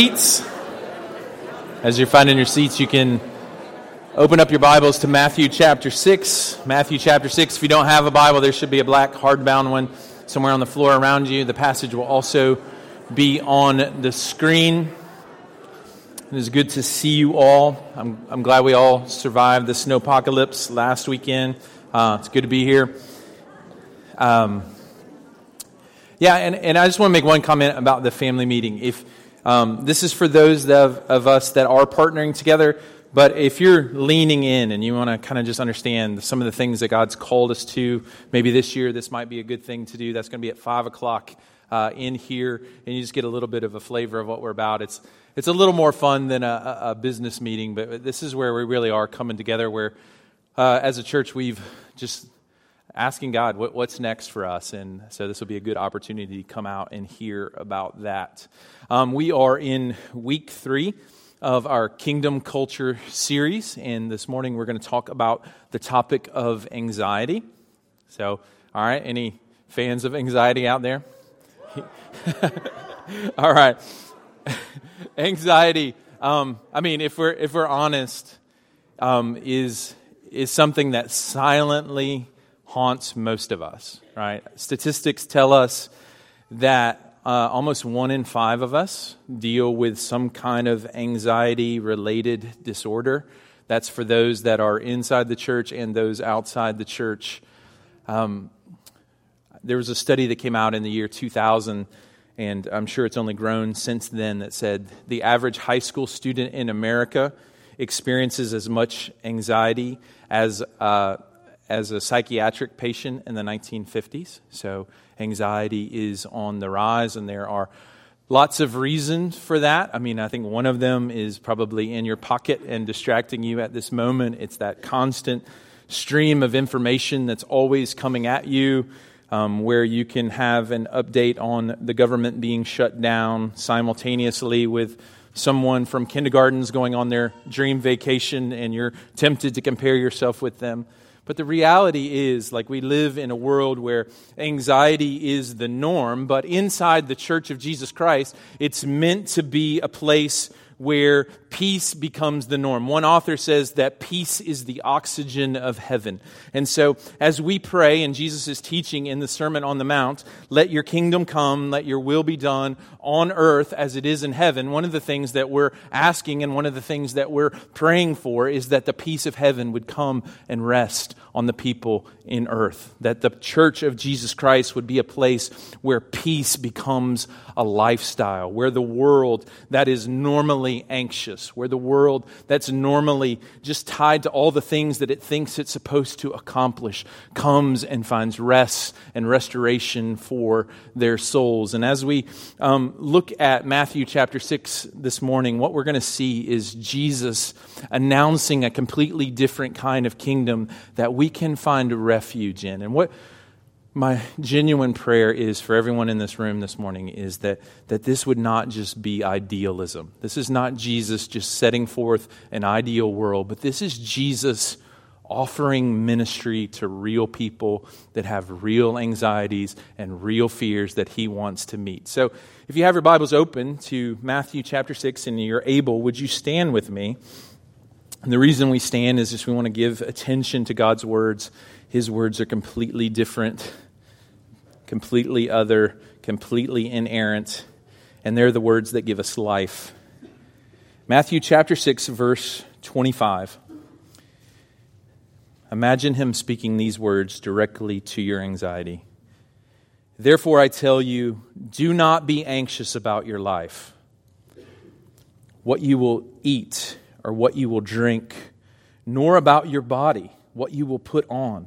Seats. As you're finding your seats, you can open up your Bibles to Matthew chapter 6. Matthew chapter 6. If you don't have a Bible, there should be a black hardbound one somewhere on the floor around you. The passage will also be on the screen. It is good to see you all. I'm glad we all survived the snowpocalypse last weekend. It's good to be here. And I just want to make one comment about the family meeting. This is for those of us that are partnering together, but if you're leaning in and you want to kind of just understand some of the things that God's called us to, maybe this year this might be a good thing to do. That's going to be at 5 o'clock in here, and you just get a little bit of a flavor of what we're about. It's a little more fun than a business meeting, but this is where we really are coming together, where as a church we've just asking God what's next for us, and so this will be a good opportunity to come out and hear about that. We are in week 3 of our Kingdom Culture series, and this morning we're going to talk about the topic of anxiety. So, all right, any fans of anxiety out there? All right, anxiety. If we're honest, is something that silently haunts most of us, right? Statistics tell us that almost 1 in 5 of us deal with some kind of anxiety-related disorder. That's for those that are inside the church and those outside the church. There was a study that came out in the year 2000, and I'm sure it's only grown since then, that said the average high school student in America experiences as much anxiety as a psychiatric patient in the 1950s. So anxiety is on the rise, and there are lots of reasons for that. I think one of them is probably in your pocket and distracting you at this moment. It's that constant stream of information that's always coming at you, where you can have an update on the government being shut down simultaneously with someone from kindergarten's going on their dream vacation, and you're tempted to compare yourself with them. But the reality is, we live in a world where anxiety is the norm, but inside the Church of Jesus Christ, it's meant to be a place where peace becomes the norm. One author says that peace is the oxygen of heaven. And so as we pray, and Jesus is teaching in the Sermon on the Mount, let your kingdom come, let your will be done on earth as it is in heaven, one of the things that we're asking and one of the things that we're praying for is that the peace of heaven would come and rest on the people in earth, that the Church of Jesus Christ would be a place where peace becomes a lifestyle, where the world that is normally anxious, where the world that's normally just tied to all the things that it thinks it's supposed to accomplish comes and finds rest and restoration for their souls. And as we look at Matthew chapter 6 this morning, what we're going to see is Jesus announcing a completely different kind of kingdom that we can find refuge in. And what my genuine prayer is for everyone in this room this morning is that this would not just be idealism. This is not Jesus just setting forth an ideal world, but this is Jesus offering ministry to real people that have real anxieties and real fears that he wants to meet. So if you have your Bibles open to Matthew chapter 6 and you're able, would you stand with me? And the reason we stand is just we want to give attention to God's words. His words are completely different, completely other, completely inerrant, and they're the words that give us life. Matthew chapter 6, verse 25. Imagine him speaking these words directly to your anxiety. Therefore I tell you, do not be anxious about your life, what you will eat or what you will drink, nor about your body, what you will put on.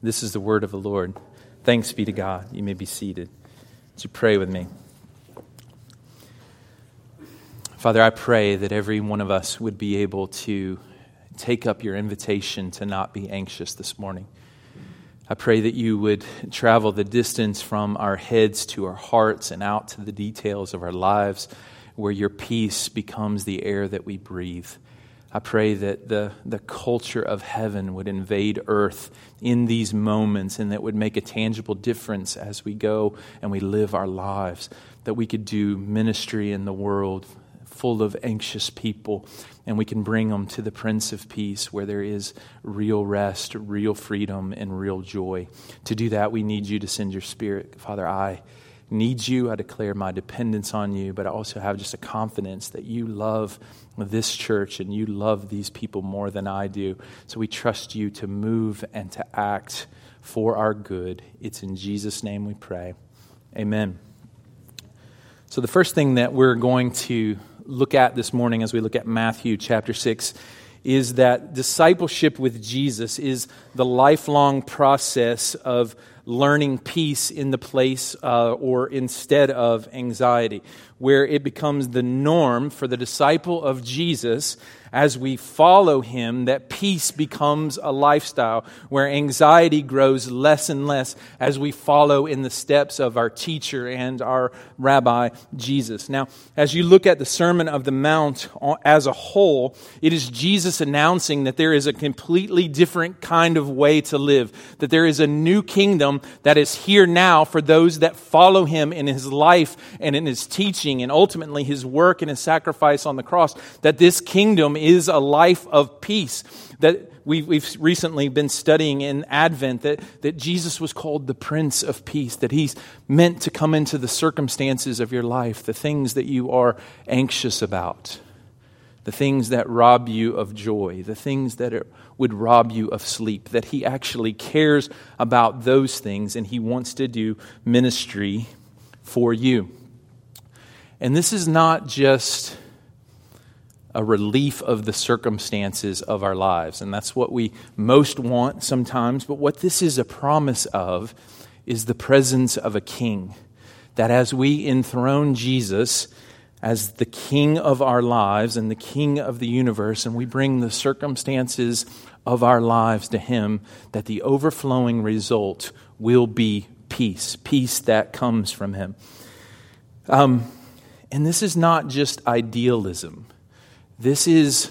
This is the word of the Lord. Thanks be to God. You may be seated. Would you pray with me? Father, I pray that every one of us would be able to take up your invitation to not be anxious this morning. I pray that you would travel the distance from our heads to our hearts and out to the details of our lives, where your peace becomes the air that we breathe. I pray that the culture of heaven would invade earth in these moments, and that would make a tangible difference as we go and we live our lives, that we could do ministry in the world full of anxious people, and we can bring them to the Prince of Peace, where there is real rest, real freedom, and real joy. To do that, we need you to send your Spirit. Father, I need you. I declare my dependence on you, but I also have just a confidence that you love this church and you love these people more than I do. So we trust you to move and to act for our good. It's in Jesus' name we pray. Amen. So the first thing that we're going to look at this morning as we look at Matthew chapter 6 is that discipleship with Jesus is the lifelong process of learning peace in the place or instead of anxiety, where it becomes the norm for the disciple of Jesus as we follow him, that peace becomes a lifestyle, where anxiety grows less and less as we follow in the steps of our teacher and our rabbi, Jesus. Now, as you look at the Sermon on the Mount as a whole, it is Jesus announcing that there is a completely different kind of way to live, that there is a new kingdom that is here now for those that follow him in his life and in his teaching and ultimately his work and his sacrifice on the cross, that this kingdom is a life of peace. That we've recently been studying in Advent that Jesus was called the Prince of Peace, that he's meant to come into the circumstances of your life, the things that you are anxious about, the things that rob you of joy, the things that would rob you of sleep, that he actually cares about those things and he wants to do ministry for you. And this is not just a relief of the circumstances of our lives. And that's what we most want sometimes. But what this is a promise of is the presence of a king. That as we enthrone Jesus as the king of our lives and the king of the universe, and we bring the circumstances of our lives to him, that the overflowing result will be peace. Peace that comes from him. And this is not just idealism. This is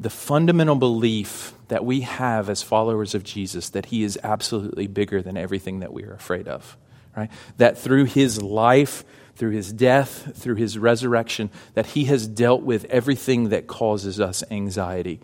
the fundamental belief that we have as followers of Jesus, that he is absolutely bigger than everything that we are afraid of, right? That through his life, through his death, through his resurrection, that he has dealt with everything that causes us anxiety.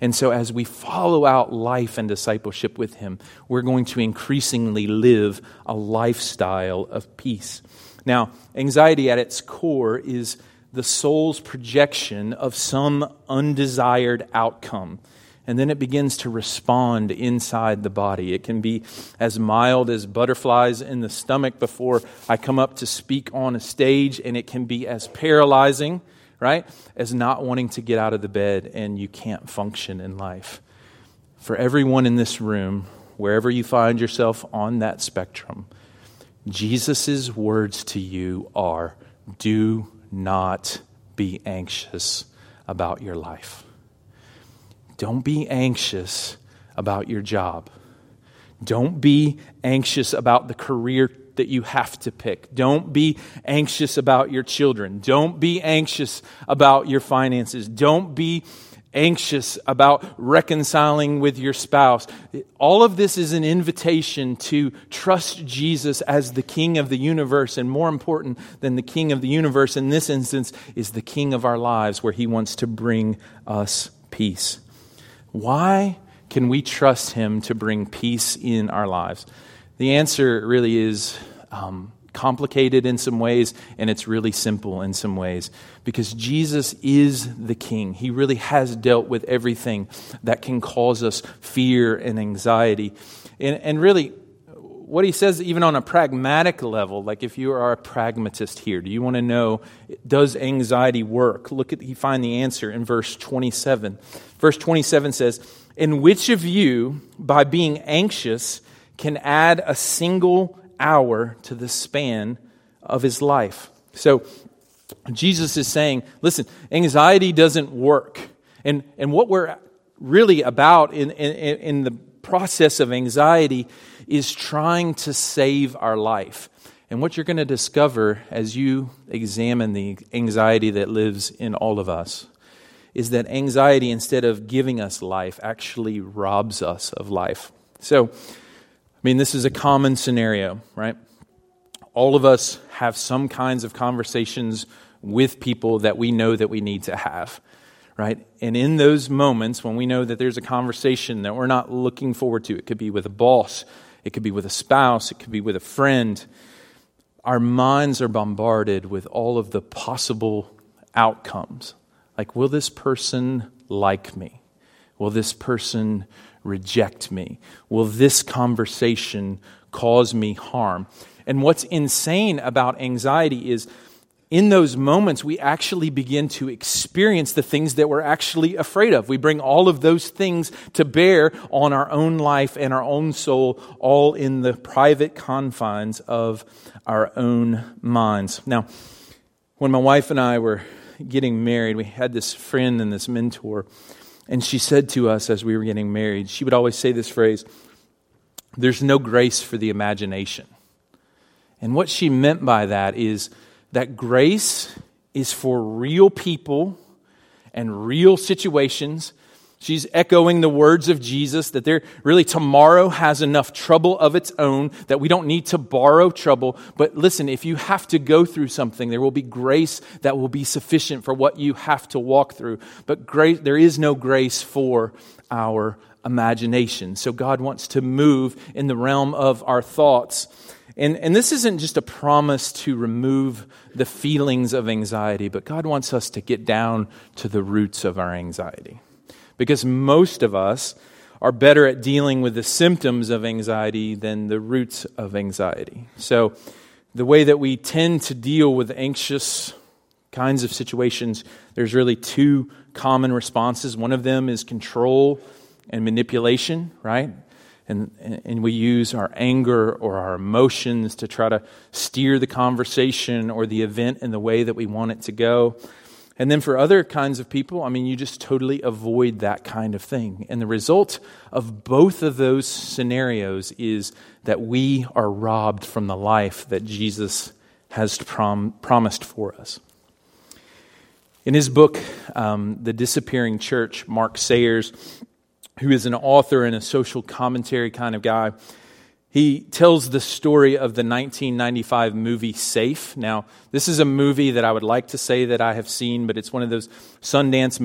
And so as we follow out life and discipleship with him, we're going to increasingly live a lifestyle of peace. Now, anxiety at its core is the soul's projection of some undesired outcome. And then it begins to respond inside the body. It can be as mild as butterflies in the stomach before I come up to speak on a stage, and it can be as paralyzing, right, as not wanting to get out of the bed and you can't function in life. For everyone in this room, wherever you find yourself on that spectrum, Jesus' words to you are, do not be anxious about your life. Don't be anxious about your job. Don't be anxious about the career that you have to pick. Don't be anxious about your children. Don't be anxious about your finances. Don't be anxious about reconciling with your spouse. All of this is an invitation to trust Jesus as the King of the universe, and more important than the King of the universe in this instance is the King of our lives, where he wants to bring us peace. Why can we trust him to bring peace in our lives? The answer really is complicated in some ways, and it's really simple in some ways, because Jesus is the King. He really has dealt with everything that can cause us fear and anxiety. And really, what he says, even on a pragmatic level, like if you are a pragmatist here, do you want to know, does anxiety work? Look at, you find the answer in verse 27. Verse 27 says, "And which of you, by being anxious, can add a single hour to the span of his life?" So Jesus is saying, listen, anxiety doesn't work. And what we're really about in the process of anxiety is trying to save our life. And what you're going to discover as you examine the anxiety that lives in all of us is that anxiety, instead of giving us life, actually robs us of life. So, I mean, this is a common scenario, right? All of us have some kinds of conversations with people that we know that we need to have, right? And in those moments when we know that there's a conversation that we're not looking forward to, it could be with a boss, it could be with a spouse, it could be with a friend, our minds are bombarded with all of the possible outcomes. Like, will this person like me? Will this person reject me? Will this conversation cause me harm? And what's insane about anxiety is in those moments, we actually begin to experience the things that we're actually afraid of. We bring all of those things to bear on our own life and our own soul, all in the private confines of our own minds. Now, when my wife and I were getting married, we had this friend and this mentor, and she said to us as we were getting married, she would always say this phrase, "There's no grace for the imagination." And what she meant by that is that grace is for real people and real situations. She's echoing the words of Jesus that there really tomorrow has enough trouble of its own, that we don't need to borrow trouble. But listen, if you have to go through something, there will be grace that will be sufficient for what you have to walk through. But grace, there is no grace for our imagination. So God wants to move in the realm of our thoughts. And this isn't just a promise to remove the feelings of anxiety, but God wants us to get down to the roots of our anxiety. Because most of us are better at dealing with the symptoms of anxiety than the roots of anxiety. So the way that we tend to deal with anxious kinds of situations, there's really two common responses. One of them is control and manipulation, right? And we use our anger or our emotions to try to steer the conversation or the event in the way that we want it to go. And then for other kinds of people, I mean, you just totally avoid that kind of thing. And the result of both of those scenarios is that we are robbed from the life that Jesus has promised for us. In his book, The Disappearing Church, Mark Sayers, who is an author and a social commentary kind of guy, he tells the story of the 1995 movie Safe. Now, this is a movie that I would like to say that I have seen, but it's one of those Sundance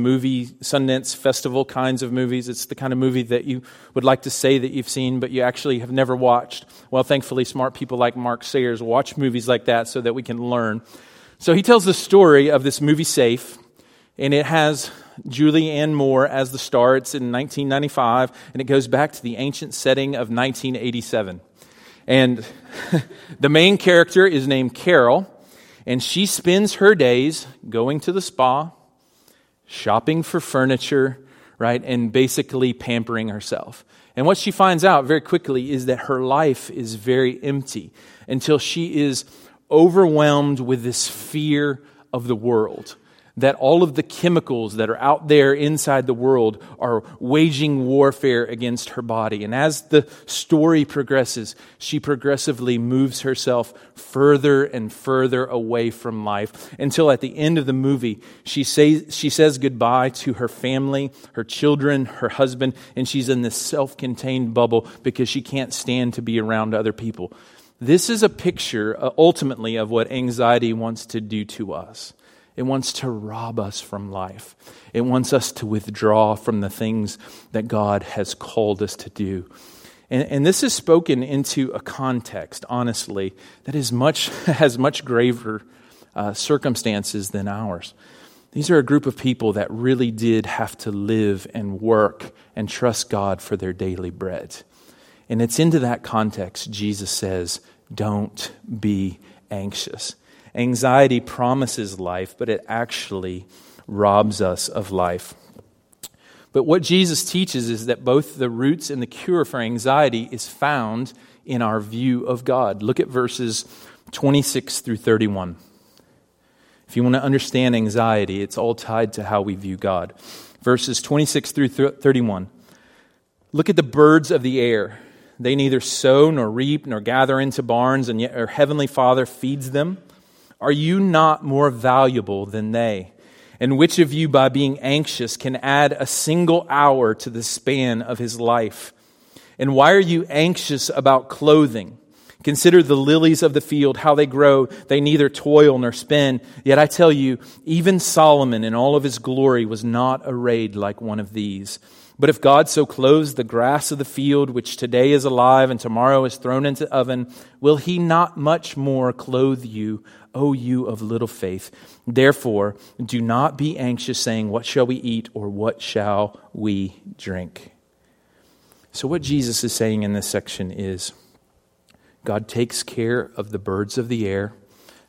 Festival kinds of movies. It's the kind of movie that you would like to say that you've seen, but you actually have never watched. Well, thankfully, smart people like Mark Sayers watch movies like that so that we can learn. So he tells the story of this movie Safe, and it has Julianne Moore as the star. It's in 1995, and it goes back to the ancient setting of 1987. And the main character is named Carol, and she spends her days going to the spa, shopping for furniture, right, and basically pampering herself. And what she finds out very quickly is that her life is very empty until she is overwhelmed with this fear of the world. that all of the chemicals that are out there inside the world are waging warfare against her body. And as the story progresses, she progressively moves herself further and further away from life until at the end of the movie, she says goodbye to her family, her children, her husband, and she's in this self-contained bubble because she can't stand to be around other people. This is a picture, ultimately, of what anxiety wants to do to us. It wants to rob us from life. It wants us to withdraw from the things that God has called us to do. And this is spoken into a context, honestly, that is has much graver circumstances than ours. These are a group of people that really did have to live and work and trust God for their daily bread. And it's into that context Jesus says, don't be anxious. Anxiety promises life, but it actually robs us of life. But what Jesus teaches is that both the roots and the cure for anxiety is found in our view of God. Look at verses 26 through 31. If you want to understand anxiety, it's all tied to how we view God. Verses 26 through 31. Look at the birds of the air. They neither sow nor reap nor gather into barns, and yet our heavenly Father feeds them. Are you not more valuable than they? And which of you, by being anxious, can add a single hour to the span of his life? And why are you anxious about clothing? Consider the lilies of the field, how they grow. They neither toil nor spin. Yet I tell you, even Solomon in all of his glory was not arrayed like one of these. But if God so clothes the grass of the field, which today is alive and tomorrow is thrown into the oven, will he not much more clothe you, O you of little faith? Therefore, do not be anxious, saying, what shall we eat, or what shall we drink? So what Jesus is saying in this section is, God takes care of the birds of the air,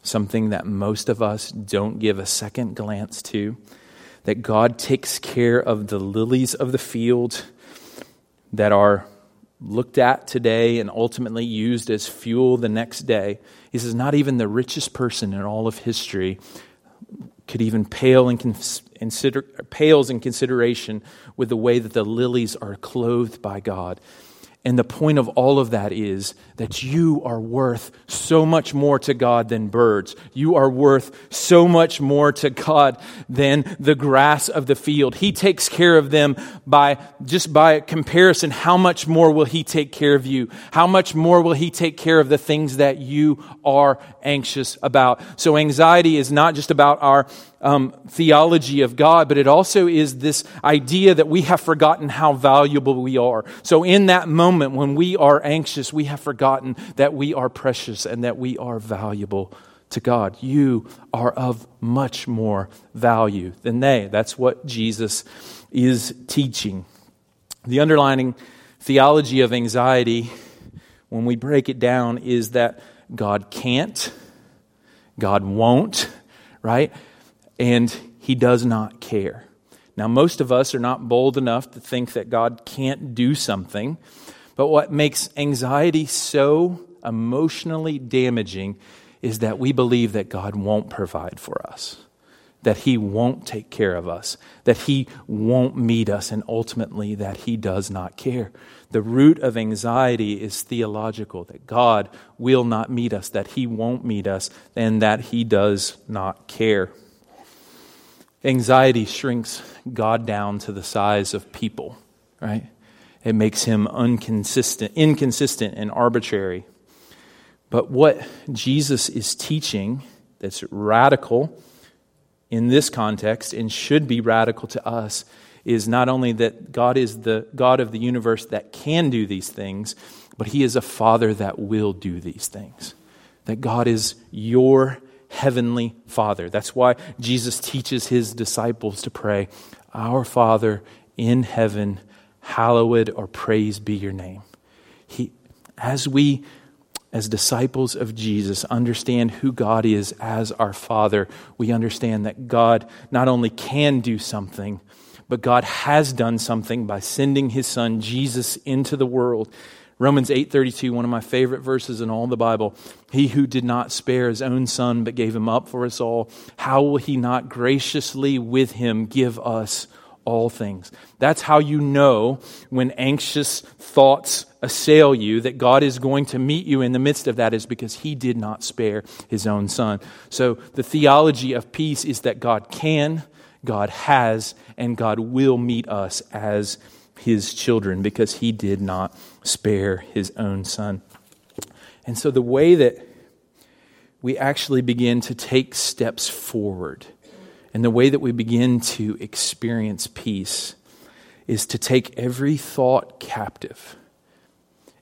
something that most of us don't give a second glance to, that God takes care of the lilies of the field that are looked at today and ultimately used as fuel the next day. He says not even the richest person in all of history could even pales in consideration with the way that the lilies are clothed by God. And the point of all of that is that you are worth so much more to God than birds. You are worth so much more to God than the grass of the field. He takes care of them by comparison. How much more will he take care of you? How much more will he take care of the things that you are anxious about? So anxiety is not just about our theology of God, but it also is this idea that we have forgotten how valuable we are. So in that moment when we are anxious, we have forgotten that we are precious and that we are valuable to God. You are of much more value than they. That's what Jesus is teaching. The underlying theology of anxiety, when we break it down, is that God can't, God won't, right? And he does not care. Now, most of us are not bold enough to think that God can't do something, but what makes anxiety so emotionally damaging is that we believe that God won't provide for us, that he won't take care of us, that he won't meet us, and ultimately that he does not care. The root of anxiety is theological, that God will not meet us, that he won't meet us, and that he does not care. Anxiety shrinks God down to the size of people, right? It makes him inconsistent, and arbitrary. But what Jesus is teaching that's radical in this context and should be radical to us is not only that God is the God of the universe that can do these things, but he is a Father that will do these things. That God is your Heavenly Father. That's why Jesus teaches his disciples to pray, Our Father in heaven, hallowed or praised be your name. As disciples of Jesus, understand who God is as our Father, we understand that God not only can do something, but God has done something by sending his Son Jesus into the world, Romans 8:32, one of my favorite verses in all the Bible. He who did not spare his own son but gave him up for us all, how will he not graciously with him give us all things? That's how you know when anxious thoughts assail you that God is going to meet you in the midst of that, is because he did not spare his own son. So the theology of peace is that God can, God has, and God will meet us as his children because he did not spare his own son. And so the way that we actually begin to take steps forward and the way that we begin to experience peace is to take every thought captive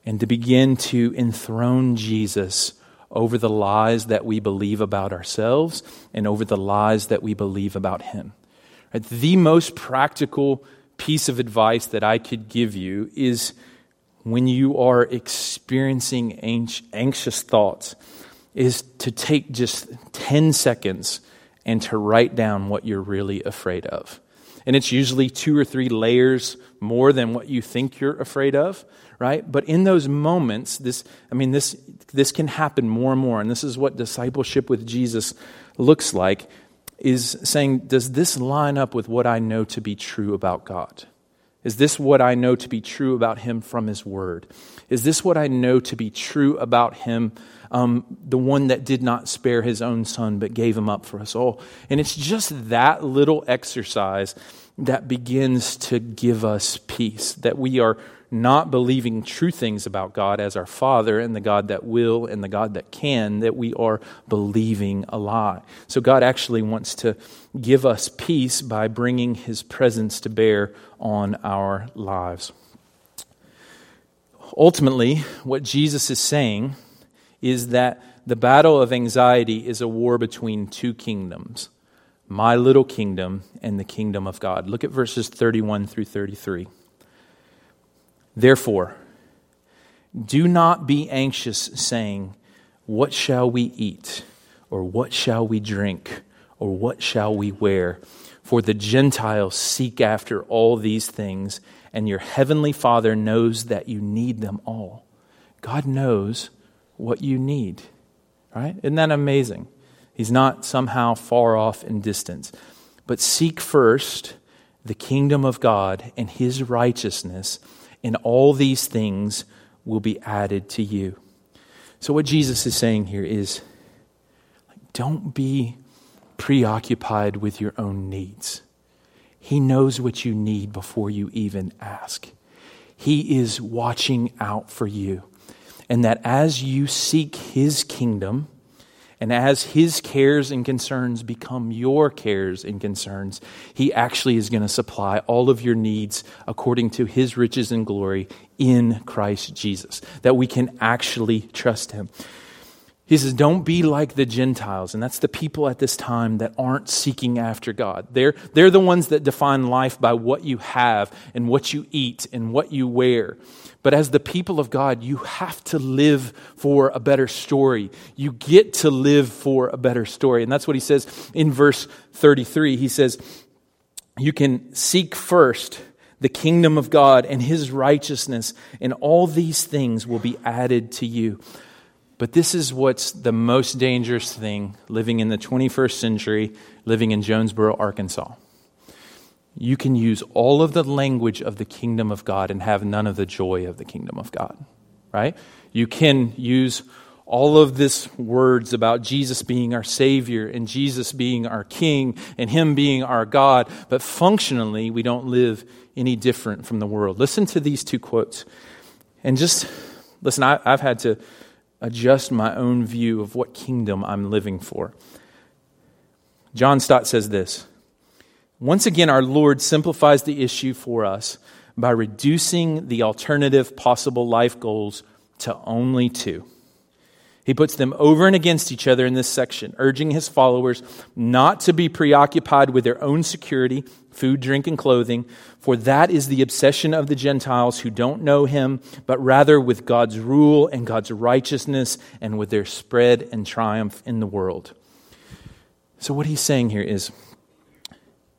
and to begin to enthrone Jesus over the lies that we believe about ourselves and over the lies that we believe about him. The most practical piece of advice that I could give you is when you are experiencing anxious thoughts is to take just 10 seconds and to write down what you're really afraid of. And it's usually 2 or 3 layers more than what you think you're afraid of, right? But in those moments, this can happen more and more. And this is what discipleship with Jesus looks like, is saying, does this line up with what I know to be true about God? Is this what I know to be true about him from his word? Is this what I know to be true about him, the one that did not spare his own son but gave him up for us all? And it's just that little exercise that begins to give us peace, that we are not believing true things about God as our Father and the God that will and the God that can, that we are believing a lie. So God actually wants to give us peace by bringing his presence to bear on our lives. Ultimately, what Jesus is saying is that the battle of anxiety is a war between two kingdoms, my little kingdom and the kingdom of God. Look at verses 31 through 33. Therefore, do not be anxious, saying, what shall we eat, or what shall we drink, or what shall we wear? For the Gentiles seek after all these things, and your heavenly Father knows that you need them all. God knows what you need, right? Isn't that amazing? He's not somehow far off and distant. But seek first the kingdom of God and his righteousness, and all these things will be added to you. So what Jesus is saying here is, don't be preoccupied with your own needs. He knows what you need before you even ask. He is watching out for you. And that as you seek his kingdom, and as his cares and concerns become your cares and concerns, he actually is going to supply all of your needs according to his riches and glory in Christ Jesus, that we can actually trust him. He says, don't be like the Gentiles, and that's the people at this time that aren't seeking after God. They're the ones that define life by what you have and what you eat and what you wear. But as the people of God, you have to live for a better story. You get to live for a better story. And that's what he says in verse 33. He says, you can seek first the kingdom of God and his righteousness, and all these things will be added to you. But this is what's the most dangerous thing living in the 21st century, living in Jonesboro, Arkansas. You can use all of the language of the kingdom of God and have none of the joy of the kingdom of God, right? You can use all of this words about Jesus being our Savior and Jesus being our King and him being our God, but functionally we don't live any different from the world. Listen to these two quotes. And just, listen, I've had to adjust my own view of what kingdom I'm living for. John Stott says this, once again, our Lord simplifies the issue for us by reducing the alternative possible life goals to only two. He puts them over and against each other in this section, urging his followers not to be preoccupied with their own security, food, drink, and clothing, for that is the obsession of the Gentiles who don't know him, but rather with God's rule and God's righteousness and with their spread and triumph in the world. So what he's saying here is,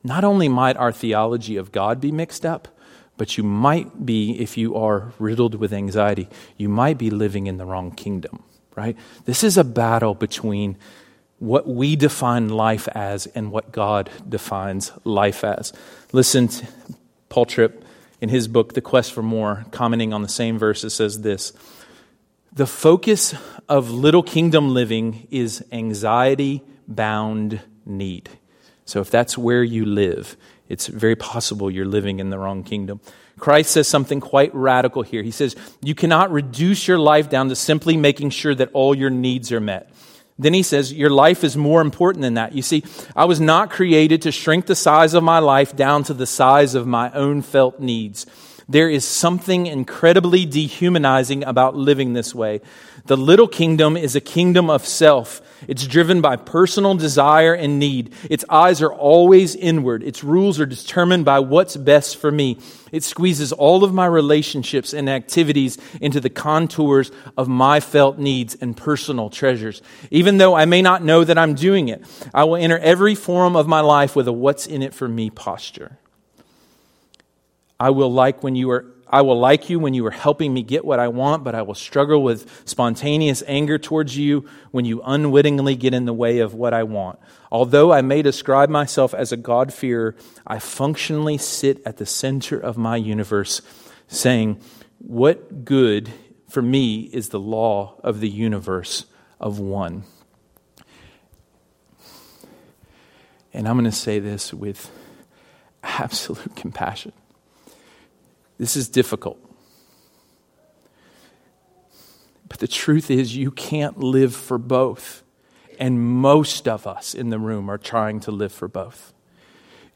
not only might our theology of God be mixed up, But you might be, if you are riddled with anxiety, you might be living in the wrong kingdom, right? This is a battle between what we define life as and what God defines life as. Listen to Paul Tripp in his book, The Quest for More, commenting on the same verses, says this: the focus of little kingdom living is anxiety-bound need. So if that's where you live, it's very possible you're living in the wrong kingdom. Christ says something quite radical here. He says, you cannot reduce your life down to simply making sure that all your needs are met. Then he says, your life is more important than that. You see, I was not created to shrink the size of my life down to the size of my own felt needs. There is something incredibly dehumanizing about living this way. The little kingdom is a kingdom of self. It's driven by personal desire and need. Its eyes are always inward. Its rules are determined by what's best for me. It squeezes all of my relationships and activities into the contours of my felt needs and personal treasures. Even though I may not know that I'm doing it, I will enter every forum of my life with a what's in it for me posture. I will like you when you are helping me get what I want, but I will struggle with spontaneous anger towards you when you unwittingly get in the way of what I want. Although I may describe myself as a God-fearer, I functionally sit at the center of my universe, saying, what good for me is the law of the universe of one? And I'm going to say this with absolute compassion. This is difficult. But the truth is, you can't live for both. And most of us in the room are trying to live for both.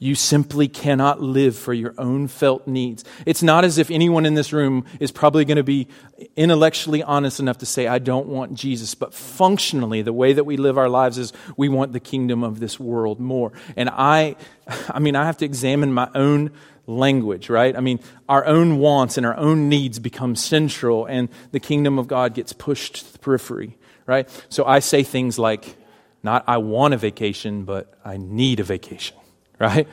You simply cannot live for your own felt needs. It's not as if anyone in this room is probably going to be intellectually honest enough to say, I don't want Jesus. But functionally, the way that we live our lives is we want the kingdom of this world more. And I have to examine my own language, right? I mean, our own wants and our own needs become central, and the kingdom of God gets pushed to the periphery, right? So I say things like, not I want a vacation, but I need a vacation, right?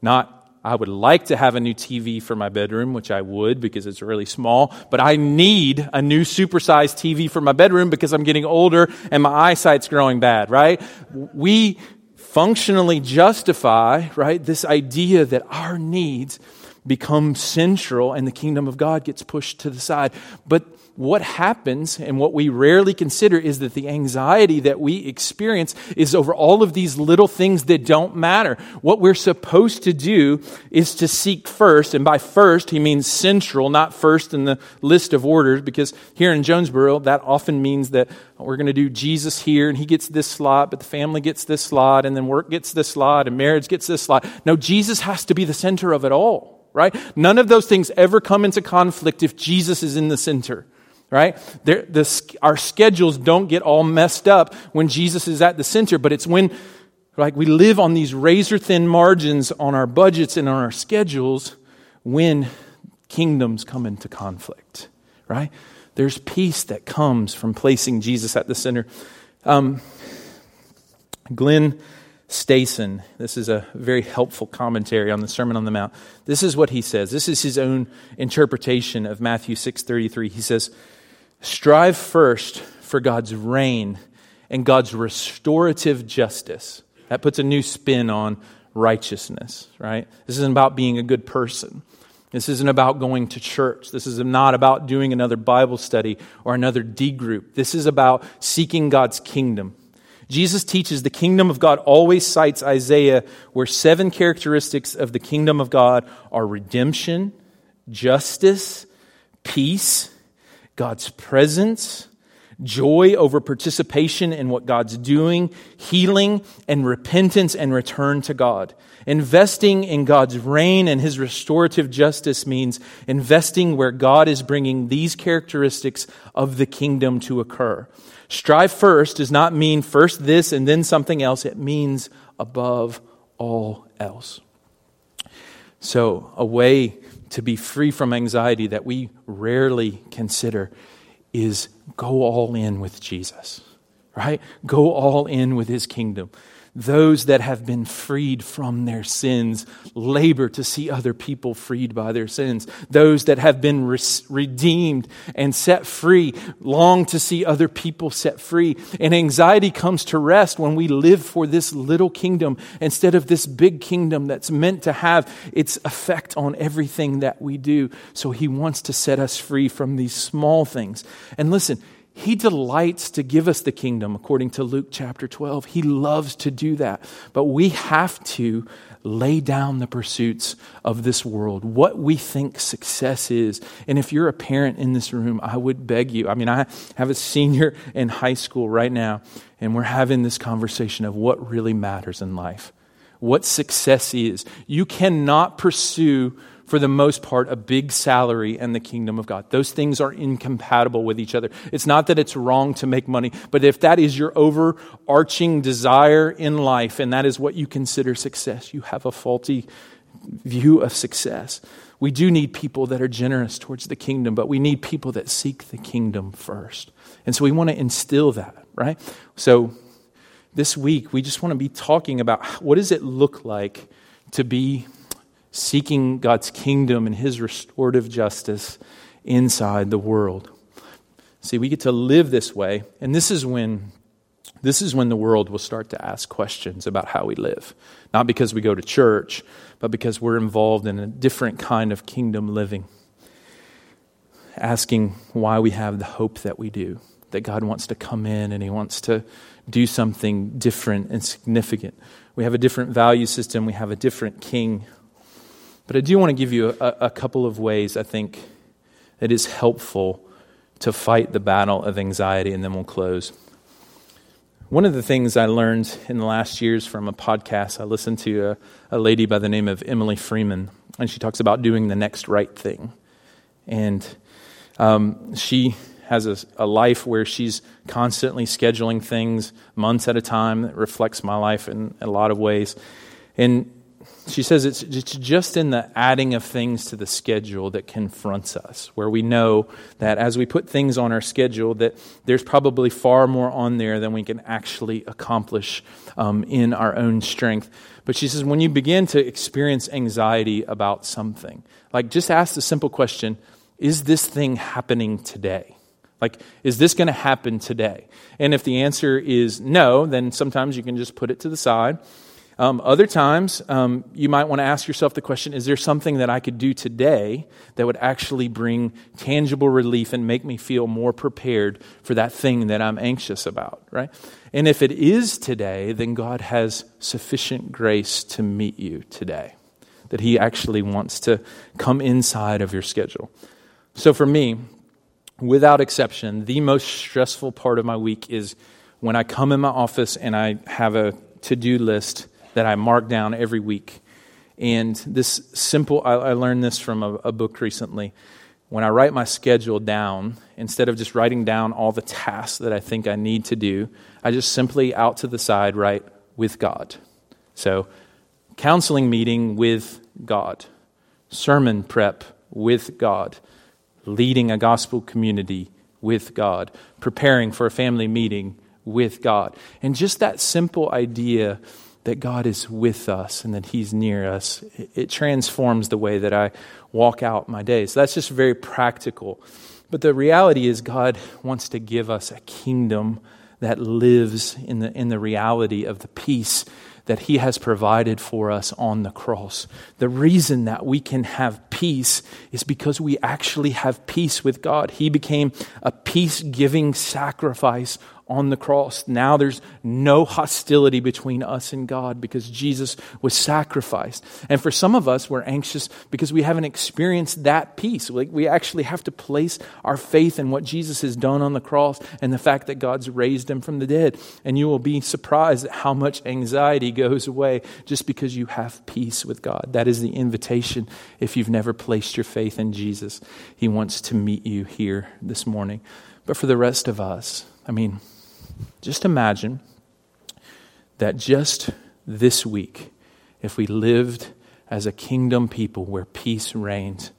Not I would like to have a new TV for my bedroom, which I would because it's really small, but I need a new supersized TV for my bedroom because I'm getting older and my eyesight's growing bad, right? We functionally justify, right, this idea that our needs become central and the kingdom of God gets pushed to the side. But what happens, and what we rarely consider, is that the anxiety that we experience is over all of these little things that don't matter. What we're supposed to do is to seek first, and by first, he means central, not first in the list of orders, because here in Jonesboro, that often means that we're going to do Jesus here, and he gets this slot, but the family gets this slot, and then work gets this slot, and marriage gets this slot. No, Jesus has to be the center of it all, right? None of those things ever come into conflict if Jesus is in the center. Right? Our schedules don't get all messed up when Jesus is at the center, but it's when, like, we live on these razor-thin margins on our budgets and on our schedules when kingdoms come into conflict, right? There's peace that comes from placing Jesus at the center. Glenn Stason, this is a very helpful commentary on the Sermon on the Mount. This is what he says. This is his own interpretation of Matthew 6:33. He says, strive first for God's reign and God's restorative justice. That puts a new spin on righteousness, right? This isn't about being a good person. This isn't about going to church. This is not about doing another Bible study or another D group. This is about seeking God's kingdom. Jesus teaches the kingdom of God always cites Isaiah, where 7 characteristics of the kingdom of God are redemption, justice, peace, God's presence, joy over participation in what God's doing, healing, and repentance and return to God. Investing in God's reign and his restorative justice means investing where God is bringing these characteristics of the kingdom to occur. Strive first does not mean first this and then something else. It means above all else. So a way to be free from anxiety that we rarely consider is go all in with Jesus, right? Go all in with his kingdom. Those that have been freed from their sins labor to see other people freed by their sins. Those that have been redeemed and set free long to see other people set free. And anxiety comes to rest when we live for this little kingdom instead of this big kingdom that's meant to have its effect on everything that we do. So he wants to set us free from these small things. And listen, he delights to give us the kingdom, according to Luke chapter 12. He loves to do that. But we have to lay down the pursuits of this world, what we think success is. And if you're a parent in this room, I would beg you. I mean, I have a senior in high school right now, and we're having this conversation of what really matters in life, what success is. You cannot pursue, for the most part, a big salary and the kingdom of God. Those things are incompatible with each other. It's not that it's wrong to make money, but if that is your overarching desire in life and that is what you consider success, you have a faulty view of success. We do need people that are generous towards the kingdom, but we need people that seek the kingdom first. And so we want to instill that, right? So this week, we just want to be talking about what does it look like to be seeking God's kingdom and his restorative justice inside the world. See, we get to live this way, and this is when the world will start to ask questions about how we live. Not because we go to church, but because we're involved in a different kind of kingdom living. Asking why we have the hope that we do, that God wants to come in and he wants to do something different and significant. We have a different value system, we have a different king. But I do want to give you a couple of ways I think that is helpful to fight the battle of anxiety, and then we'll close. One of the things I learned in the last years from a podcast, I listened to a lady by the name of Emily Freeman, and she talks about doing the next right thing. And she has a life where she's constantly scheduling things months at a time that reflects my life in a lot of ways. And she says it's just in the adding of things to the schedule that confronts us, where we know that as we put things on our schedule, that there's probably far more on there than we can actually accomplish in our own strength. But she says when you begin to experience anxiety about something, like just ask the simple question, is this thing happening today? Like, is this going to happen today? And if the answer is no, then sometimes you can just put it to the side. Other times, you might want to ask yourself the question, is there something that I could do today that would actually bring tangible relief and make me feel more prepared for that thing that I'm anxious about, right? And if it is today, then God has sufficient grace to meet you today, that he actually wants to come inside of your schedule. So for me, without exception, the most stressful part of my week is when I come in my office and I have a to-do list that I mark down every week. And this simple, I learned this from a book recently. When I write my schedule down, instead of just writing down all the tasks that I think I need to do, I just simply out to the side write with God. So counseling meeting with God, sermon prep with God, leading a gospel community with God, preparing for a family meeting with God. And just that simple idea that God is with us and that he's near us, it transforms the way that I walk out my day. So that's just very practical. But the reality is God wants to give us a kingdom that lives in the reality of the peace that he has provided for us on the cross. The reason that we can have peace is because we actually have peace with God. He became a peace-giving sacrifice on the cross. Now there's no hostility between us and God because Jesus was sacrificed. And for some of us, we're anxious because we haven't experienced that peace. We actually have to place our faith in what Jesus has done on the cross and the fact that God's raised him from the dead. And you will be surprised at how much anxiety goes away just because you have peace with God. That is the invitation. If you've never placed your faith in Jesus, he wants to meet you here this morning. But for the rest of us, I mean, just imagine that just this week, if we lived as a kingdom people where peace reigns,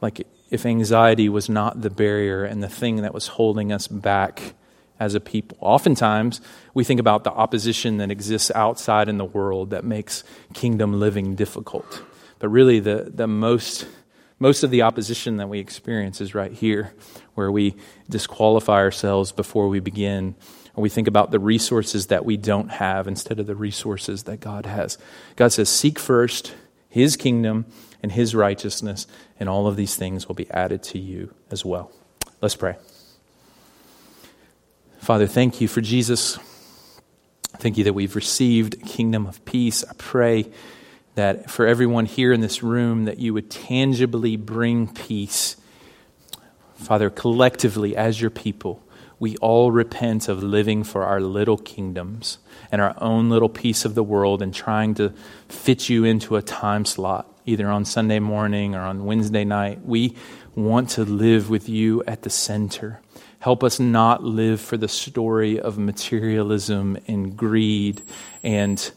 like if anxiety was not the barrier and the thing that was holding us back as a people. Oftentimes, we think about the opposition that exists outside in the world that makes kingdom living difficult. But really, the most of the opposition that we experience is right here, where we disqualify ourselves before we begin. And we think about the resources that we don't have instead of the resources that God has. God says, seek first his kingdom and his righteousness, and all of these things will be added to you as well. Let's pray. Father, thank you for Jesus. Thank you that we've received a kingdom of peace. I pray that for everyone here in this room, that you would tangibly bring peace. Father, collectively as your people, we all repent of living for our little kingdoms and our own little piece of the world and trying to fit you into a time slot, either on Sunday morning or on Wednesday night. We want to live with you at the center. Help us not live for the story of materialism and greed and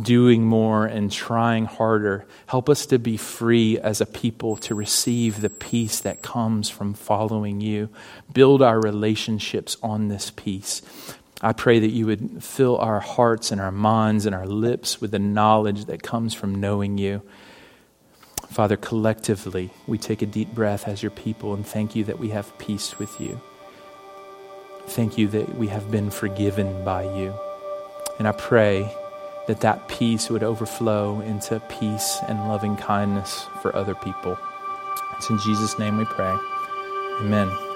doing more and trying harder. Help us to be free as a people to receive the peace that comes from following you. Build our relationships on this peace. I pray that you would fill our hearts and our minds and our lips with the knowledge that comes from knowing you. Father, collectively, we take a deep breath as your people and thank you that we have peace with you. Thank you that we have been forgiven by you. And I pray that that peace would overflow into peace and loving kindness for other people. It's in Jesus' name we pray. Amen.